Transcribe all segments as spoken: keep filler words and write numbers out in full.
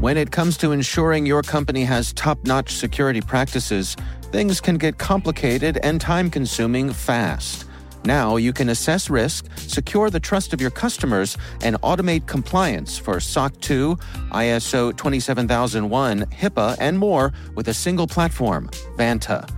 When it comes to ensuring your company has top-notch security practices, things can get complicated and time-consuming fast. Now you can assess risk, secure the trust of your customers, and automate compliance for S O C two, I S O twenty-seven thousand one, HIPAA, and more with a single platform, Vanta.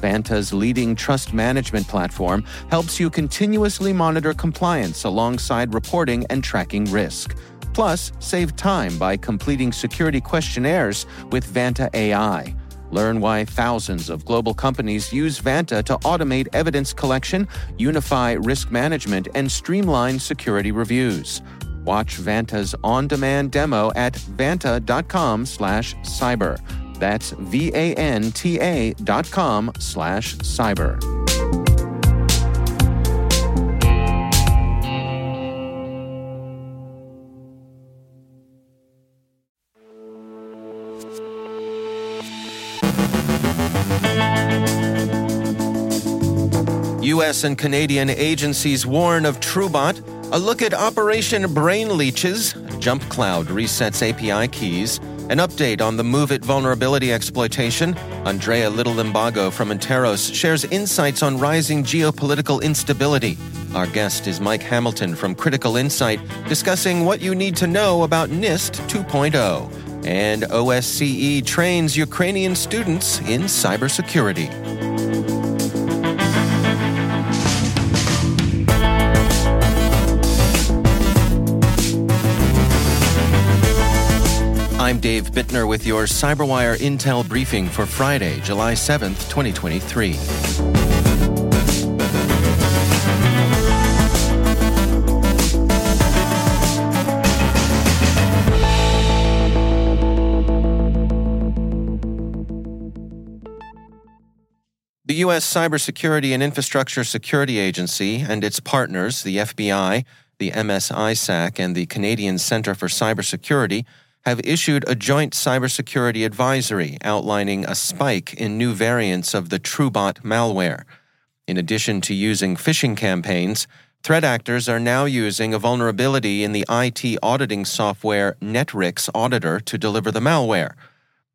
Vanta's leading trust management platform helps you continuously monitor compliance alongside reporting and tracking risk. Plus, save time by completing security questionnaires with Vanta A I. Learn why thousands of global companies use Vanta to automate evidence collection, unify risk management, and streamline security reviews. Watch Vanta's on-demand demo at vanta.com slash cyber. That's V-A-N-T-A dot com slash cyber. U S and Canadian agencies warn of Truebot, a look at Operation Brain Leeches, JumpCloud resets A P I keys, an update on the MOVEit vulnerability exploitation, Andrea Little Limbago from Interos shares insights on rising geopolitical instability. Our guest is Mike Hamilton from Critical Insight, discussing what you need to know about NIST two point oh, and O S C E trains Ukrainian students in cybersecurity. I'm Dave Bittner with your CyberWire Intel briefing for Friday, July seventh, twenty twenty-three. The U S Cybersecurity and Infrastructure Security Agency and its partners, the F B I, the M S I S A C, and the Canadian Centre for Cybersecurity, have issued a joint cybersecurity advisory outlining a spike in new variants of the Truebot malware. In addition to using phishing campaigns, threat actors are now using a vulnerability in the I T auditing software Netwrix Auditor to deliver the malware.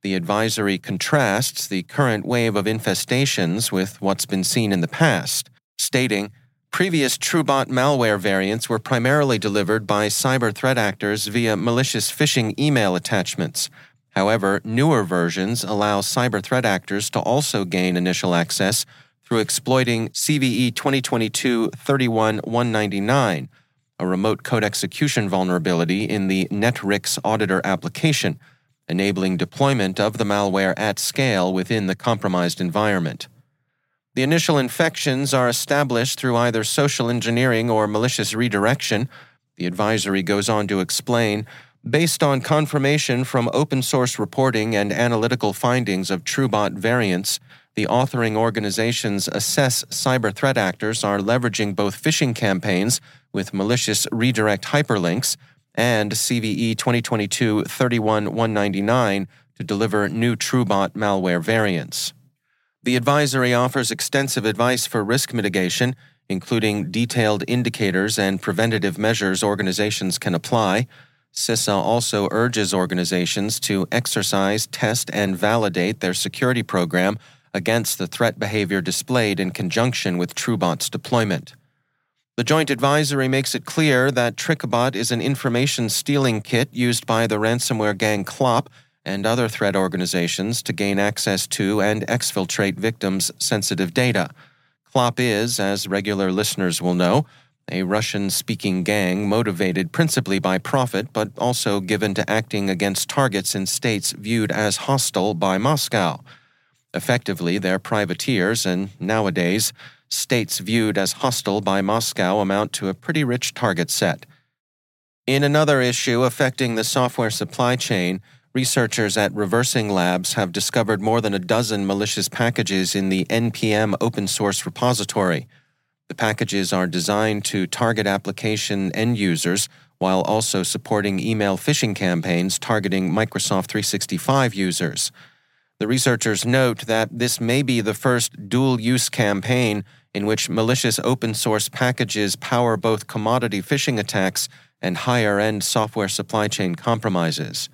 The advisory contrasts the current wave of infestations with what's been seen in the past, stating, previous Truebot malware variants were primarily delivered by cyber threat actors via malicious phishing email attachments. However, newer versions allow cyber threat actors to also gain initial access through exploiting C V E twenty twenty-two dash three eleven ninety-nine, a remote code execution vulnerability in the Netwrix Auditor application, enabling deployment of the malware at scale within the compromised environment. The initial infections are established through either social engineering or malicious redirection. The advisory goes on to explain, based on confirmation from open-source reporting and analytical findings of Truebot variants, the authoring organizations assess cyber threat actors are leveraging both phishing campaigns with malicious redirect hyperlinks and C V E twenty twenty-two dash three eleven ninety-nine to deliver new Truebot malware variants. The advisory offers extensive advice for risk mitigation, including detailed indicators and preventative measures organizations can apply. C I S A also urges organizations to exercise, test, and validate their security program against the threat behavior displayed in conjunction with Truebot's deployment. The joint advisory makes it clear that TrickBot is an information stealing kit used by the ransomware gang Clop and other threat organizations to gain access to and exfiltrate victims' sensitive data. Clop is, as regular listeners will know, a Russian-speaking gang motivated principally by profit but also given to acting against targets in states viewed as hostile by Moscow. Effectively, they're privateers, and nowadays, states viewed as hostile by Moscow amount to a pretty rich target set. In another issue affecting the software supply chain, researchers at Reversing Labs have discovered more than a dozen malicious packages in the N P M open source repository. The packages are designed to target application end users while also supporting email phishing campaigns targeting Microsoft three sixty-five users. The researchers note that this may be the first dual-use campaign in which malicious open-source packages power both commodity phishing attacks and higher-end software supply chain compromises.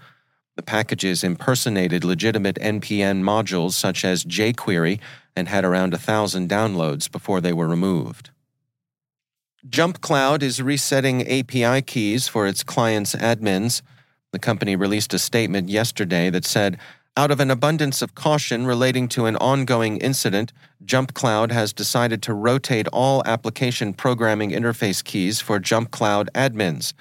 The packages impersonated legitimate N P M modules such as jQuery and had around one thousand downloads before they were removed. JumpCloud is resetting A P I keys for its clients' admins. The company released a statement yesterday that said, "Out of an abundance of caution relating to an ongoing incident, JumpCloud has decided to rotate all application programming interface keys for JumpCloud admins.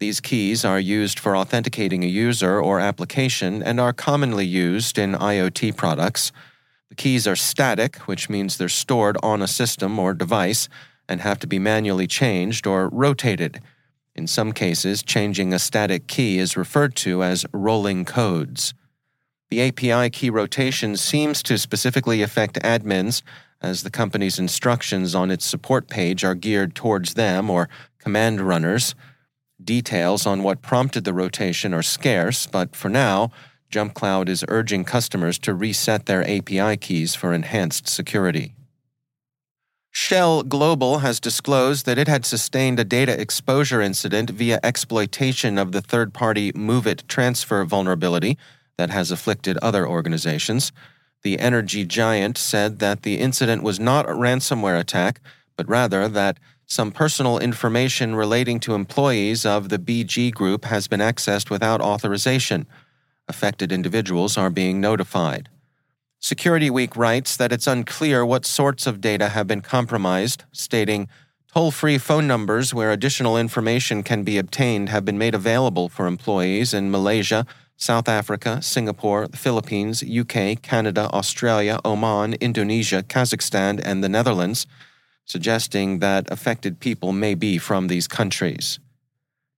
These keys are used for authenticating a user or application and are commonly used in IoT products. The keys are static, which means they're stored on a system or device and have to be manually changed or rotated. In some cases, changing a static key is referred to as rolling codes. The A P I key rotation seems to specifically affect admins, as the company's instructions on its support page are geared towards them or command runners. Details on what prompted the rotation are scarce, but for now, JumpCloud is urging customers to reset their A P I keys for enhanced security. Shell Global has disclosed that it had sustained a data exposure incident via exploitation of the third-party MOVEit transfer vulnerability that has afflicted other organizations. The energy giant said that the incident was not a ransomware attack, but rather that some personal information relating to employees of the B G Group has been accessed without authorization. Affected individuals are being notified. Security Week writes that it's unclear what sorts of data have been compromised, stating, "Toll-free phone numbers where additional information can be obtained have been made available for employees in Malaysia, South Africa, Singapore, the Philippines, U K, Canada, Australia, Oman, Indonesia, Kazakhstan, and the Netherlands," suggesting that affected people may be from these countries.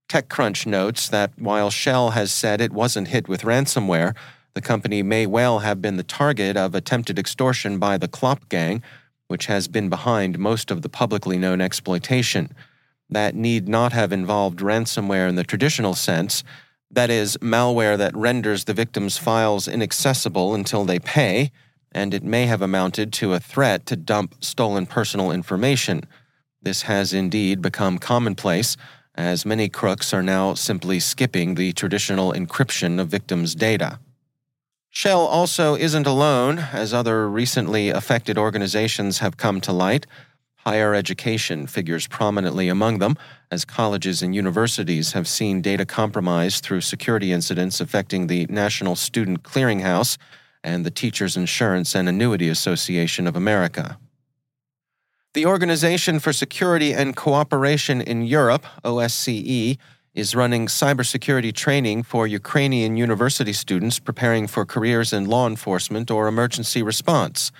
TechCrunch notes that while Shell has said it wasn't hit with ransomware, the company may well have been the target of attempted extortion by the Clop gang, which has been behind most of the publicly known exploitation. That need not have involved ransomware in the traditional sense, that is, malware that renders the victim's files inaccessible until they pay, and it may have amounted to a threat to dump stolen personal information. This has indeed become commonplace, as many crooks are now simply skipping the traditional encryption of victims' data. Shell also isn't alone, as other recently affected organizations have come to light. Higher education figures prominently among them, as colleges and universities have seen data compromised through security incidents affecting the National Student Clearinghouse and the Teachers Insurance and Annuity Association of America. The Organization for Security and Cooperation in Europe, O S C E, is running cybersecurity training for Ukrainian university students preparing for careers in law enforcement or emergency response.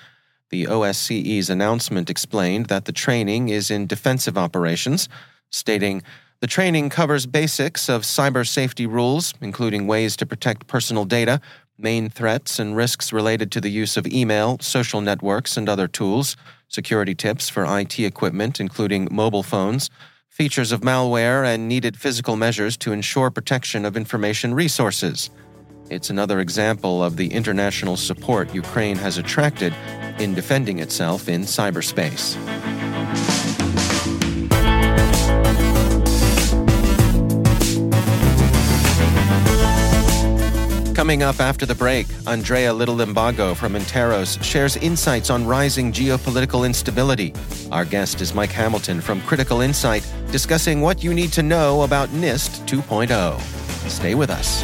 The O S C E's announcement explained that the training is in defensive operations, stating, "The training covers basics of cyber safety rules, including ways to protect personal data, main threats and risks related to the use of email, social networks, and other tools, security tips for I T equipment, including mobile phones, features of malware, and needed physical measures to ensure protection of information resources." It's another example of the international support Ukraine has attracted in defending itself in cyberspace. Coming up after the break, Andrea Little Limbago from Interos shares insights on rising geopolitical instability. Our guest is Mike Hamilton from Critical Insight, discussing what you need to know about NIST two point oh. Stay with us.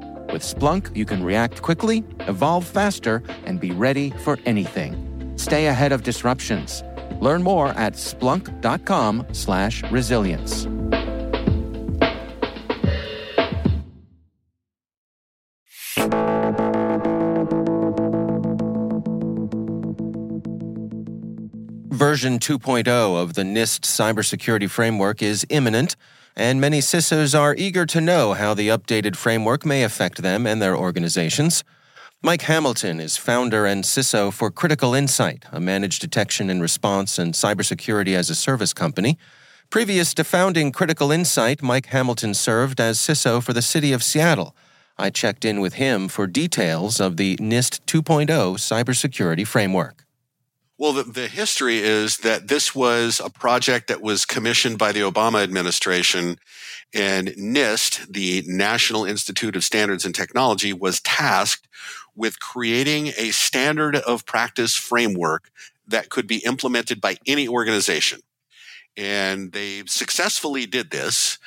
With Splunk, you can react quickly, evolve faster, and be ready for anything. Stay ahead of disruptions. Learn more at splunk.com slash resilience. Version two point oh of the NIST Cybersecurity Framework is imminent, and many C I S Os are eager to know how the updated framework may affect them and their organizations. Mike Hamilton is founder and C I S O for Critical Insight, a managed detection and response and cybersecurity as a service company. Previous to founding Critical Insight, Mike Hamilton served as C I S O for the City of Seattle. I checked in with him for details of the NIST two point oh cybersecurity framework. Well, the, the history is that this was a project that was commissioned by the Obama administration, and NIST, the National Institute of Standards and Technology, was tasked with creating a standard of practice framework that could be implemented by any organization. And they successfully did this.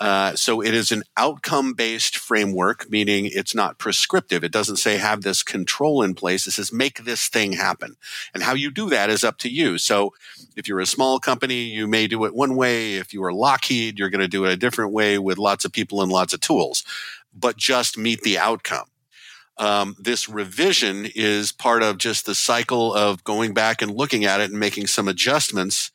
Uh, so it is an outcome-based framework, meaning it's not prescriptive. It doesn't say have this control in place. It says make this thing happen. And how you do that is up to you. So if you're a small company, you may do it one way. If you are Lockheed, you're going to do it a different way with lots of people and lots of tools. But just meet the outcome. Um, this revision is part of just the cycle of going back and looking at it and making some adjustments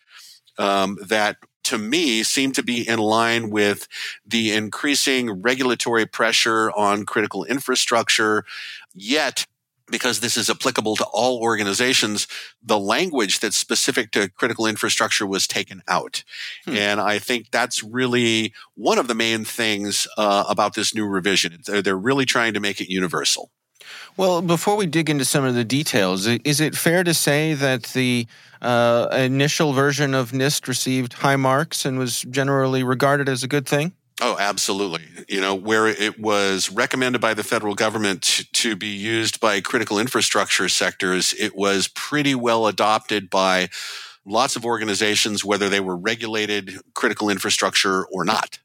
um, that – to me, seem to be in line with the increasing regulatory pressure on critical infrastructure. Yet, because this is applicable to all organizations, the language that's specific to critical infrastructure was taken out. Hmm. And I think that's really one of the main things uh, about this new revision. They're really trying to make it universal. Well, before we dig into some of the details, is it fair to say that the uh, initial version of NIST received high marks and was generally regarded as a good thing? Oh, absolutely. You know, where it was recommended by the federal government to be used by critical infrastructure sectors, it was pretty well adopted by lots of organizations, whether they were regulated critical infrastructure or not,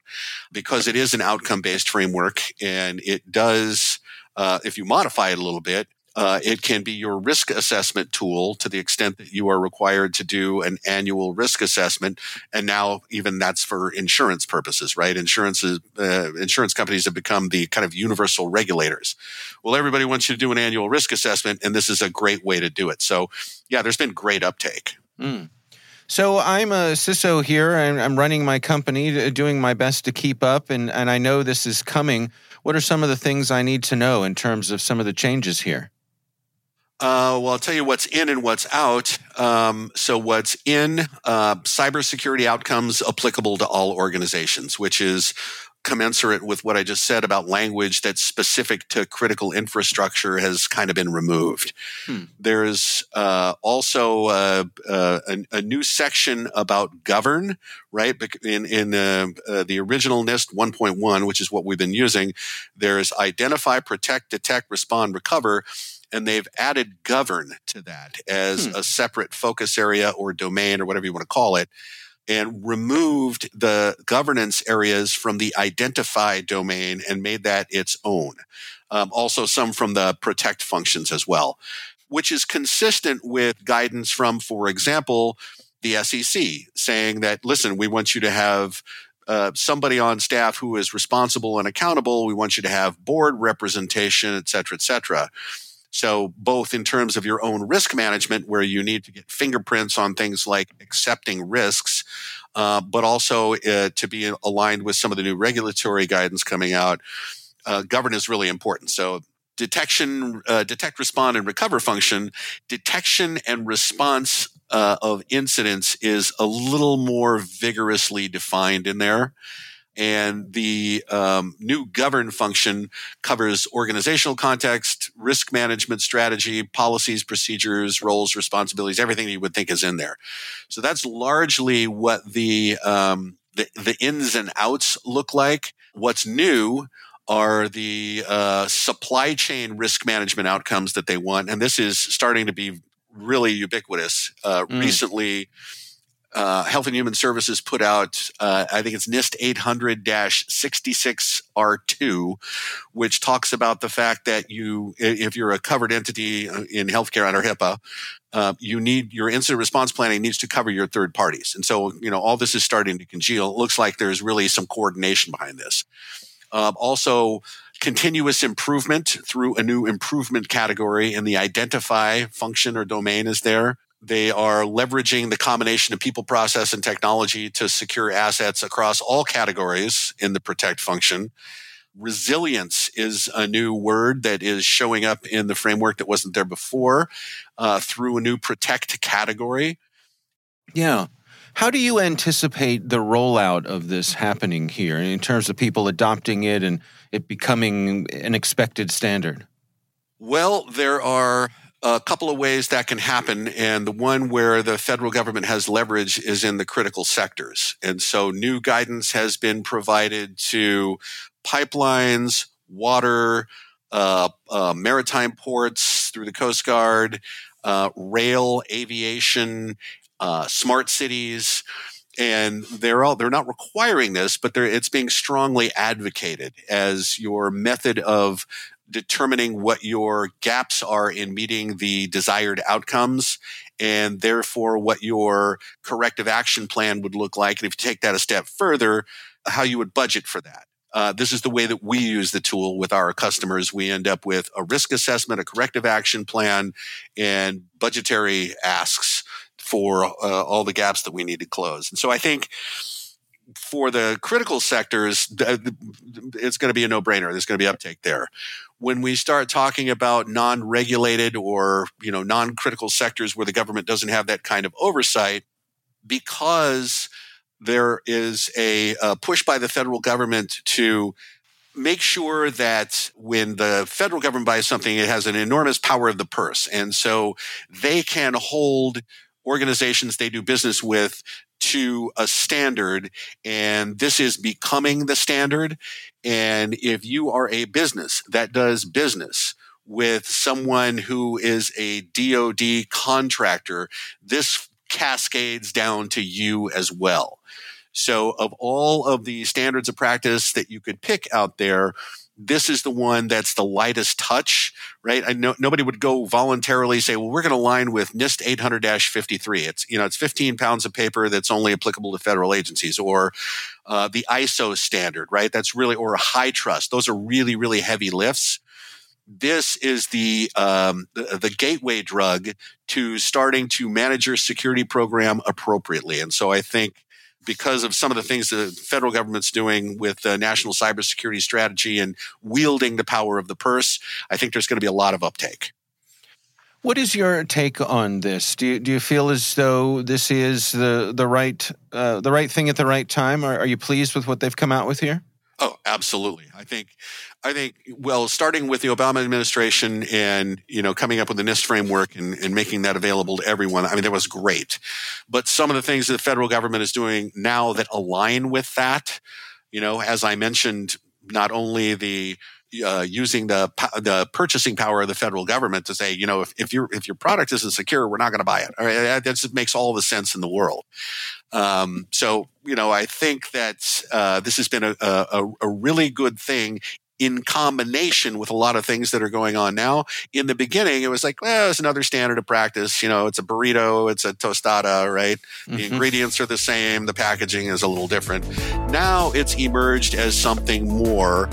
because it is an outcome-based framework and it does... Uh, if you modify it a little bit, uh, it can be your risk assessment tool to the extent that you are required to do an annual risk assessment. And now even that's for insurance purposes, right? Insurance is, uh, insurance companies have become the kind of universal regulators. Well, everybody wants you to do an annual risk assessment, and this is a great way to do it. So yeah, there's been great uptake. Mm. So I'm a C I S O here, and I'm running my company, doing my best to keep up, and, and I know this is coming. What are some of the things I need to know in terms of some of the changes here? Uh, well, I'll tell you what's in and what's out. Um, so what's in, uh, cybersecurity outcomes applicable to all organizations, which is commensurate with what I just said about language that's specific to critical infrastructure has kind of been removed. Hmm. There's uh, also uh, uh, a, a new section about govern, right? In, in uh, uh, the original NIST one point one, which is what we've been using, there's identify, protect, detect, respond, recover, and they've added govern to that as hmm. a separate focus area or domain or whatever you want to call it, and removed the governance areas from the identify domain and made that its own. Um, also some from the protect functions as well, which is consistent with guidance from, for example, the S E C saying that, listen, we want you to have Uh, somebody on staff who is responsible and accountable. We want you to have board representation, et cetera, et cetera. So both in terms of your own risk management, where you need to get fingerprints on things like accepting risks, uh, but also uh, to be aligned with some of the new regulatory guidance coming out, uh, governance is really important. So detection, uh, detect, respond, and recover function, detection and response Uh, of incidents is a little more vigorously defined in there. And the um, new govern function covers organizational context, risk management strategy, policies, procedures, roles, responsibilities, everything you would think is in there. So that's largely what the um, the, the ins and outs look like. What's new are the uh, supply chain risk management outcomes that they want. And this is starting to be really ubiquitous. Uh, mm. Recently, uh, Health and Human Services put out, uh, I think it's NIST eight hundred dash sixty-six R two, which talks about the fact that you, if you're a covered entity in healthcare under HIPAA, uh, you need, your incident response planning needs to cover your third parties. And so, you know, all this is starting to congeal. It looks like there's really some coordination behind this. Um, also, continuous improvement through a new improvement category, and the identify function or domain is there. They are leveraging the combination of people, process, and technology to secure assets across all categories in the protect function. Resilience is a new word that is showing up in the framework that wasn't there before, uh, through a new protect category. Yeah. How do you anticipate the rollout of this happening here in terms of people adopting it and it becoming an expected standard? Well, there are a couple of ways that can happen. And the one where the federal government has leverage is in the critical sectors. And so new guidance has been provided to pipelines, water, uh, uh, maritime ports through the Coast Guard, uh, rail, aviation, Uh, smart cities, and they're all—they're not requiring this, but it's being strongly advocated as your method of determining what your gaps are in meeting the desired outcomes, and therefore what your corrective action plan would look like. And if you take that a step further, how you would budget for that. Uh, this is the way that we use the tool with our customers. We end up with a risk assessment, a corrective action plan, and budgetary asks for uh, all the gaps that we need to close. And so I think for the critical sectors, th- th- it's going to be a no-brainer. There's going to be uptake there. When we start talking about non-regulated or, you know, non-critical sectors where the government doesn't have that kind of oversight, because there is a, a push by the federal government to make sure that when the federal government buys something, it has an enormous power of the purse. And so they can hold organizations they do business with to a standard, and this is becoming the standard. And if you are a business that does business with someone who is a D O D contractor, this cascades down to you as well. So of all of the standards of practice that you could pick out there, this is the one that's the lightest touch, right? I know nobody would go voluntarily say, well, we're going to align with NIST eight hundred dash fifty-three. It's, you know, it's fifteen pounds of paper that's only applicable to federal agencies, or uh, the I S O standard, right? That's really, or a high trust. Those are really, really heavy lifts. This is the, um, the the gateway drug to starting to manage your security program appropriately. And so I think, because of some of the things the federal government's doing with the national cybersecurity strategy and wielding the power of the purse, I think there's going to be a lot of uptake. What is your take on this? Do you, do you feel as though this is the the right uh, the right thing at the right time? Are, are you pleased with what they've come out with here? Oh, absolutely. I think, I think. Well, starting with the Obama administration and you know coming up with the NIST framework and, and making that available to everyone. I mean, that was great. But some of the things that the federal government is doing now that align with that, you know, as I mentioned, not only the Uh, using the the purchasing power of the federal government to say, you know, if, if your if your product isn't secure, we're not going to buy it. All right, that, that just makes all the sense in the world. Um, so, you know, I think that uh, this has been a, a a really good thing in combination with a lot of things that are going on now. In the beginning, it was like, well, it's another standard of practice. You know, it's a burrito, it's a tostada, right? Mm-hmm. The ingredients are the same. The packaging is a little different. Now it's emerged as something more.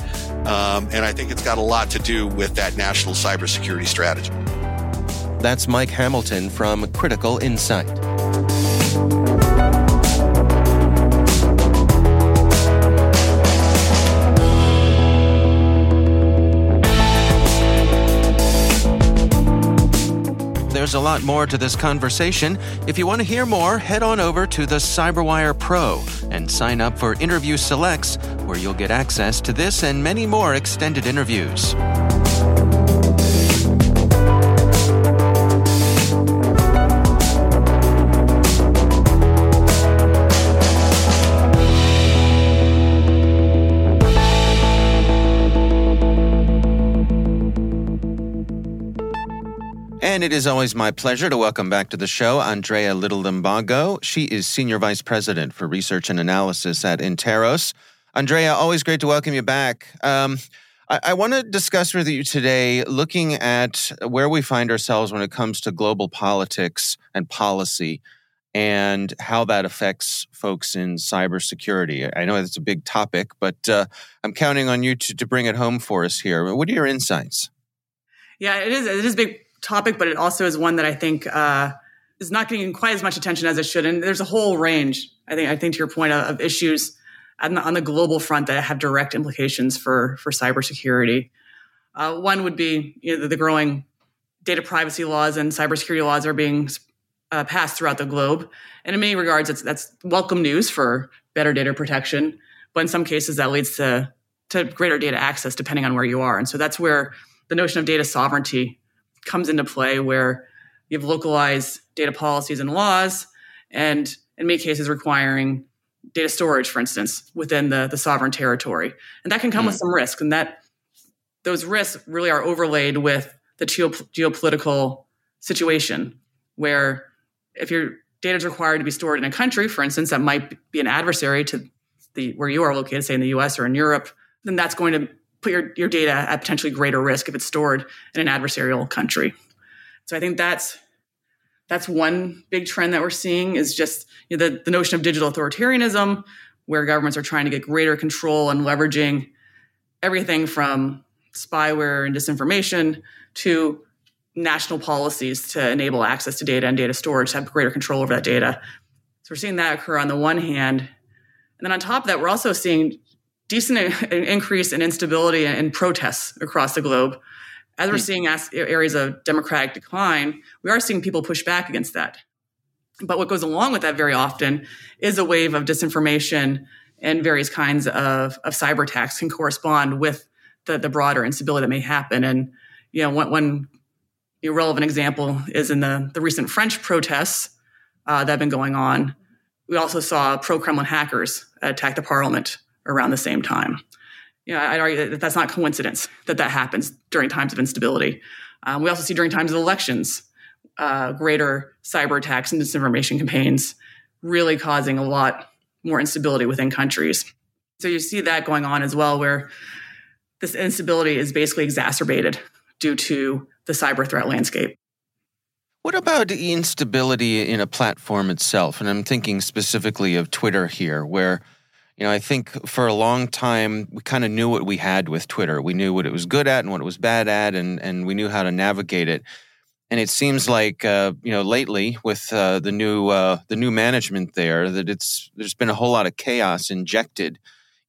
Um, and I think it's got a lot to do with that national cybersecurity strategy. That's Mike Hamilton from Critical Insight. There's a lot more to this conversation. If you want to hear more, head on over to the CyberWire Pro and sign up for Interview Selects, where you'll get access to this and many more extended interviews. And it is always my pleasure to welcome back to the show Andrea Little Limbago. She is Senior Vice President for Research and Analysis at Interos. Andrea, always great to welcome you back. Um, I, I want to discuss with you today looking at where we find ourselves when it comes to global politics and policy and how that affects folks in cybersecurity. I know that's a big topic, but uh, I'm counting on you to, to bring it home for us here. What are your insights? Yeah, it is. It is big topic, but it also is one that I think uh, is not getting quite as much attention as it should. And there's a whole range, I think, I think to your point, of, of issues on the, on the global front that have direct implications for for cybersecurity. Uh, one would be you know, the, the growing data privacy laws and cybersecurity laws are being uh, passed throughout the globe. And in many regards, it's, that's welcome news for better data protection. But in some cases, that leads to to greater data access, depending on where you are. And so that's where the notion of data sovereignty comes into play, where you have localized data policies and laws, and in many cases requiring data storage, for instance, within the, the sovereign territory. And that can come mm. with some risk. And that those risks really are overlaid with the geo- geopolitical situation, where if your data is required to be stored in a country, for instance, that might be an adversary to the where you are located, say in the U S or in Europe, then that's going to put your, your data at potentially greater risk if it's stored in an adversarial country. So I think that's that's one big trend that we're seeing is just you know, the, the notion of digital authoritarianism, where governments are trying to get greater control and leveraging everything from spyware and disinformation to national policies to enable access to data and data storage to have greater control over that data. So we're seeing that occur on the one hand. And then on top of that, we're also seeing decent increase in instability and protests across the globe. As we're seeing areas of democratic decline, we are seeing people push back against that. But what goes along with that very often is a wave of disinformation and various kinds of, of cyber attacks can correspond with the, the broader instability that may happen. And you know, one, one relevant example is in the, the recent French protests uh, that have been going on. We also saw pro-Kremlin hackers attack the parliament around the same time. You know, I'd argue that that's not coincidence that that happens during times of instability. Um, we also see during times of elections, uh, greater cyber attacks and disinformation campaigns really causing a lot more instability within countries. So you see that going on as well, where this instability is basically exacerbated due to the cyber threat landscape. What about instability in a platform itself? And I'm thinking specifically of Twitter here, where You know, I think for a long time, we kind of knew what we had with Twitter. We knew what it was good at and what it was bad at, and, and we knew how to navigate it. And it seems like, uh, you know, lately with uh, the new uh, the new management there, that it's there's been a whole lot of chaos injected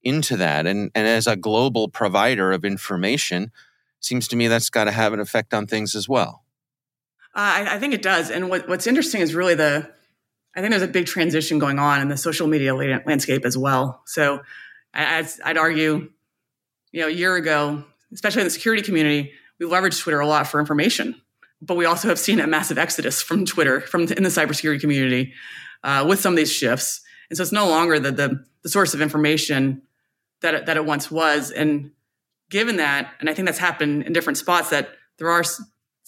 into that. And, and as a global provider of information, it seems to me that's got to have an effect on things as well. Uh, I, I think it does. And what, what's interesting is really the, I think there's a big transition going on in the social media landscape as well. So I, I'd, I'd argue, you know, a year ago, especially in the security community, we leveraged Twitter a lot for information, but we also have seen a massive exodus from Twitter from in the cybersecurity community uh, with some of these shifts. And so it's no longer the, the, the source of information that it, that it once was. And given that, and I think that's happened in different spots, that there are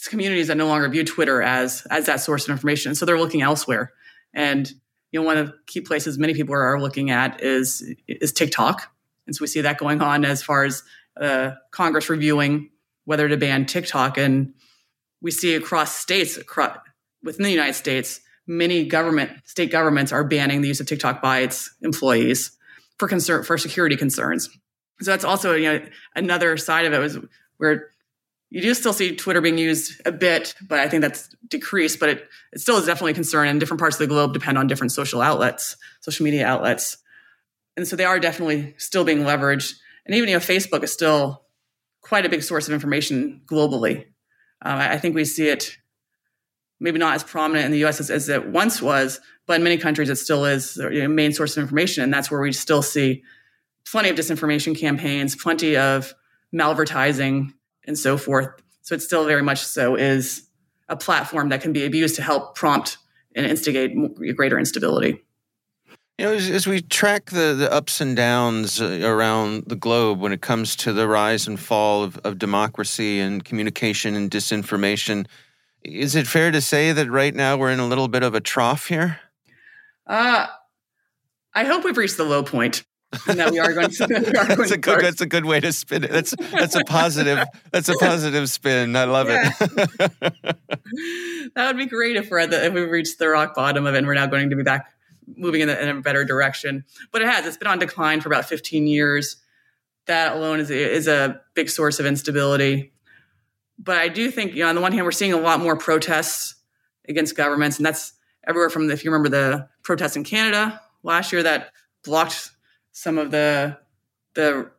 communities that no longer view Twitter as, as that source of information. So they're looking elsewhere. And, you know, one of the key places many people are looking at is, is TikTok. And so we see that going on as far as uh, Congress reviewing whether to ban TikTok. And we see across states, across, within the United States, many government, state governments are banning the use of TikTok by its employees for concern, for security concerns. So that's also, you know, another side of it was where you do still see Twitter being used a bit, but I think that's decreased. But it, it still is definitely a concern, and different parts of the globe depend on different social outlets, social media outlets. And so they are definitely still being leveraged. And even, you know, Facebook is still quite a big source of information globally. Um, I, I think we see it maybe not as prominent in the U S as, as it once was, but in many countries it still is the, you know, main source of information. And that's where we still see plenty of disinformation campaigns, plenty of malvertising, and so forth. So it's still very much so is a platform that can be abused to help prompt and instigate greater instability. You know, as, as we track the, the ups and downs around the globe when it comes to the rise and fall of, of democracy and communication and disinformation, is it fair to say that right now we're in a little bit of a trough here? Uh, I hope we've reached the low point. And that we are going to, we are going that's, a good, that's a good way to spin it. That's that's a positive. That's a positive spin. I love yeah. it. That would be great if we're at the, if we reached the rock bottom of it, and we're now going to be back moving in, the, in a better direction. But it has. It's been on decline for about fifteen years. That alone is is a big source of instability. But I do think, you know, on the one hand, we're seeing a lot more protests against governments, and that's everywhere from the, if you remember the protests in Canada last year that blocked some of the the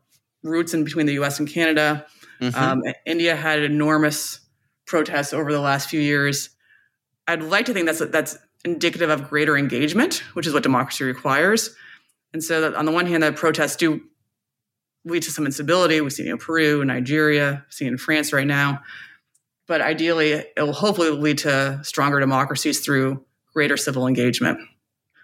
routes in between the U S and Canada. Mm-hmm. Um, India had enormous protests over the last few years. I'd like to think that's that's indicative of greater engagement, which is what democracy requires. And so that on the one hand, the protests do lead to some instability. We see, you know, Peru, Nigeria, we see in France right now. But ideally, it will hopefully lead to stronger democracies through greater civil engagement.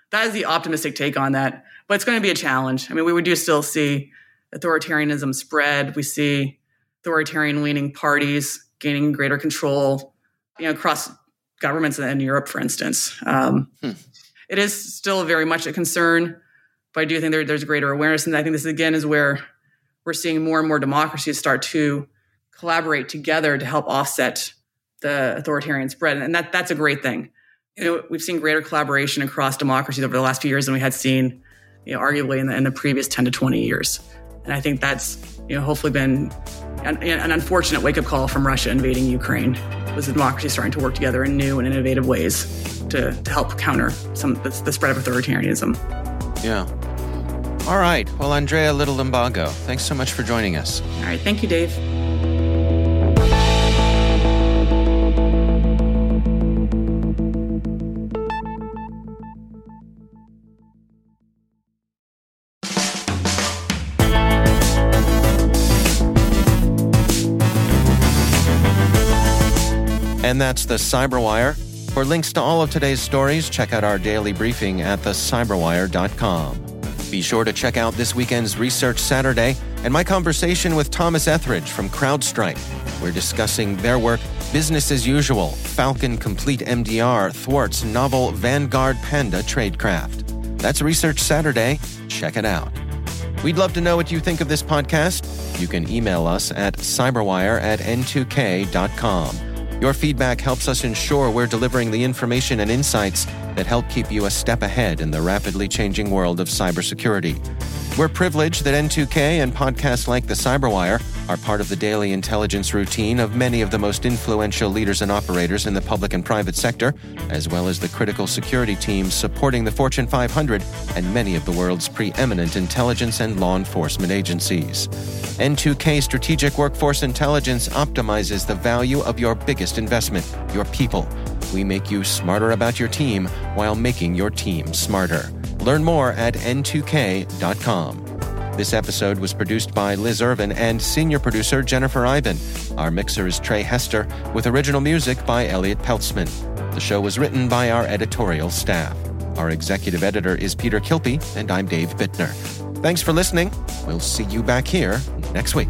That is the optimistic take on that. But it's going to be a challenge. I mean, we, we do still see authoritarianism spread. We see authoritarian-leaning parties gaining greater control, you know, across governments in Europe, for instance. Um, hmm. It is still very much a concern, but I do think there, there's greater awareness. And I think this, again, is where we're seeing more and more democracies start to collaborate together to help offset the authoritarian spread. And that that's a great thing. You know, we've seen greater collaboration across democracies over the last few years than we had seen, you know, arguably in the, in the previous ten to twenty years. And I think that's, you know, hopefully been an, an unfortunate wake-up call from Russia invading Ukraine, was the democracy starting to work together in new and innovative ways to, to help counter some the, the spread of authoritarianism. Yeah. All right. Well, Andrea Little Limbago, thanks so much for joining us. All right. Thank you, Dave. And that's the CyberWire. For links to all of today's stories, check out our daily briefing at the cyberwire dot com. Be sure to check out this weekend's Research Saturday and my conversation with Thomas Etheridge from CrowdStrike. We're discussing their work, Business as Usual, Falcon Complete M D R, thwarts novel Vanguard Panda tradecraft. That's Research Saturday. Check it out. We'd love to know what you think of this podcast. You can email us at cyberwire at n two k dot com. Your feedback helps us ensure we're delivering the information and insights that help keep you a step ahead in the rapidly changing world of cybersecurity. We're privileged that N two K and podcasts like The CyberWire are part of the daily intelligence routine of many of the most influential leaders and operators in the public and private sector, as well as the critical security teams supporting the Fortune five hundred and many of the world's preeminent intelligence and law enforcement agencies. N two K Strategic Workforce Intelligence optimizes the value of your biggest investment, your people. We make you smarter about your team while making your team smarter. Learn more at N two K dot com. This episode was produced by Liz Irvin and senior producer Jennifer Iben. Our mixer is Trey Hester, with original music by Elliot Peltzman. The show was written by our editorial staff. Our executive editor is Peter Kilpie, and I'm Dave Bittner. Thanks for listening. We'll see you back here next week.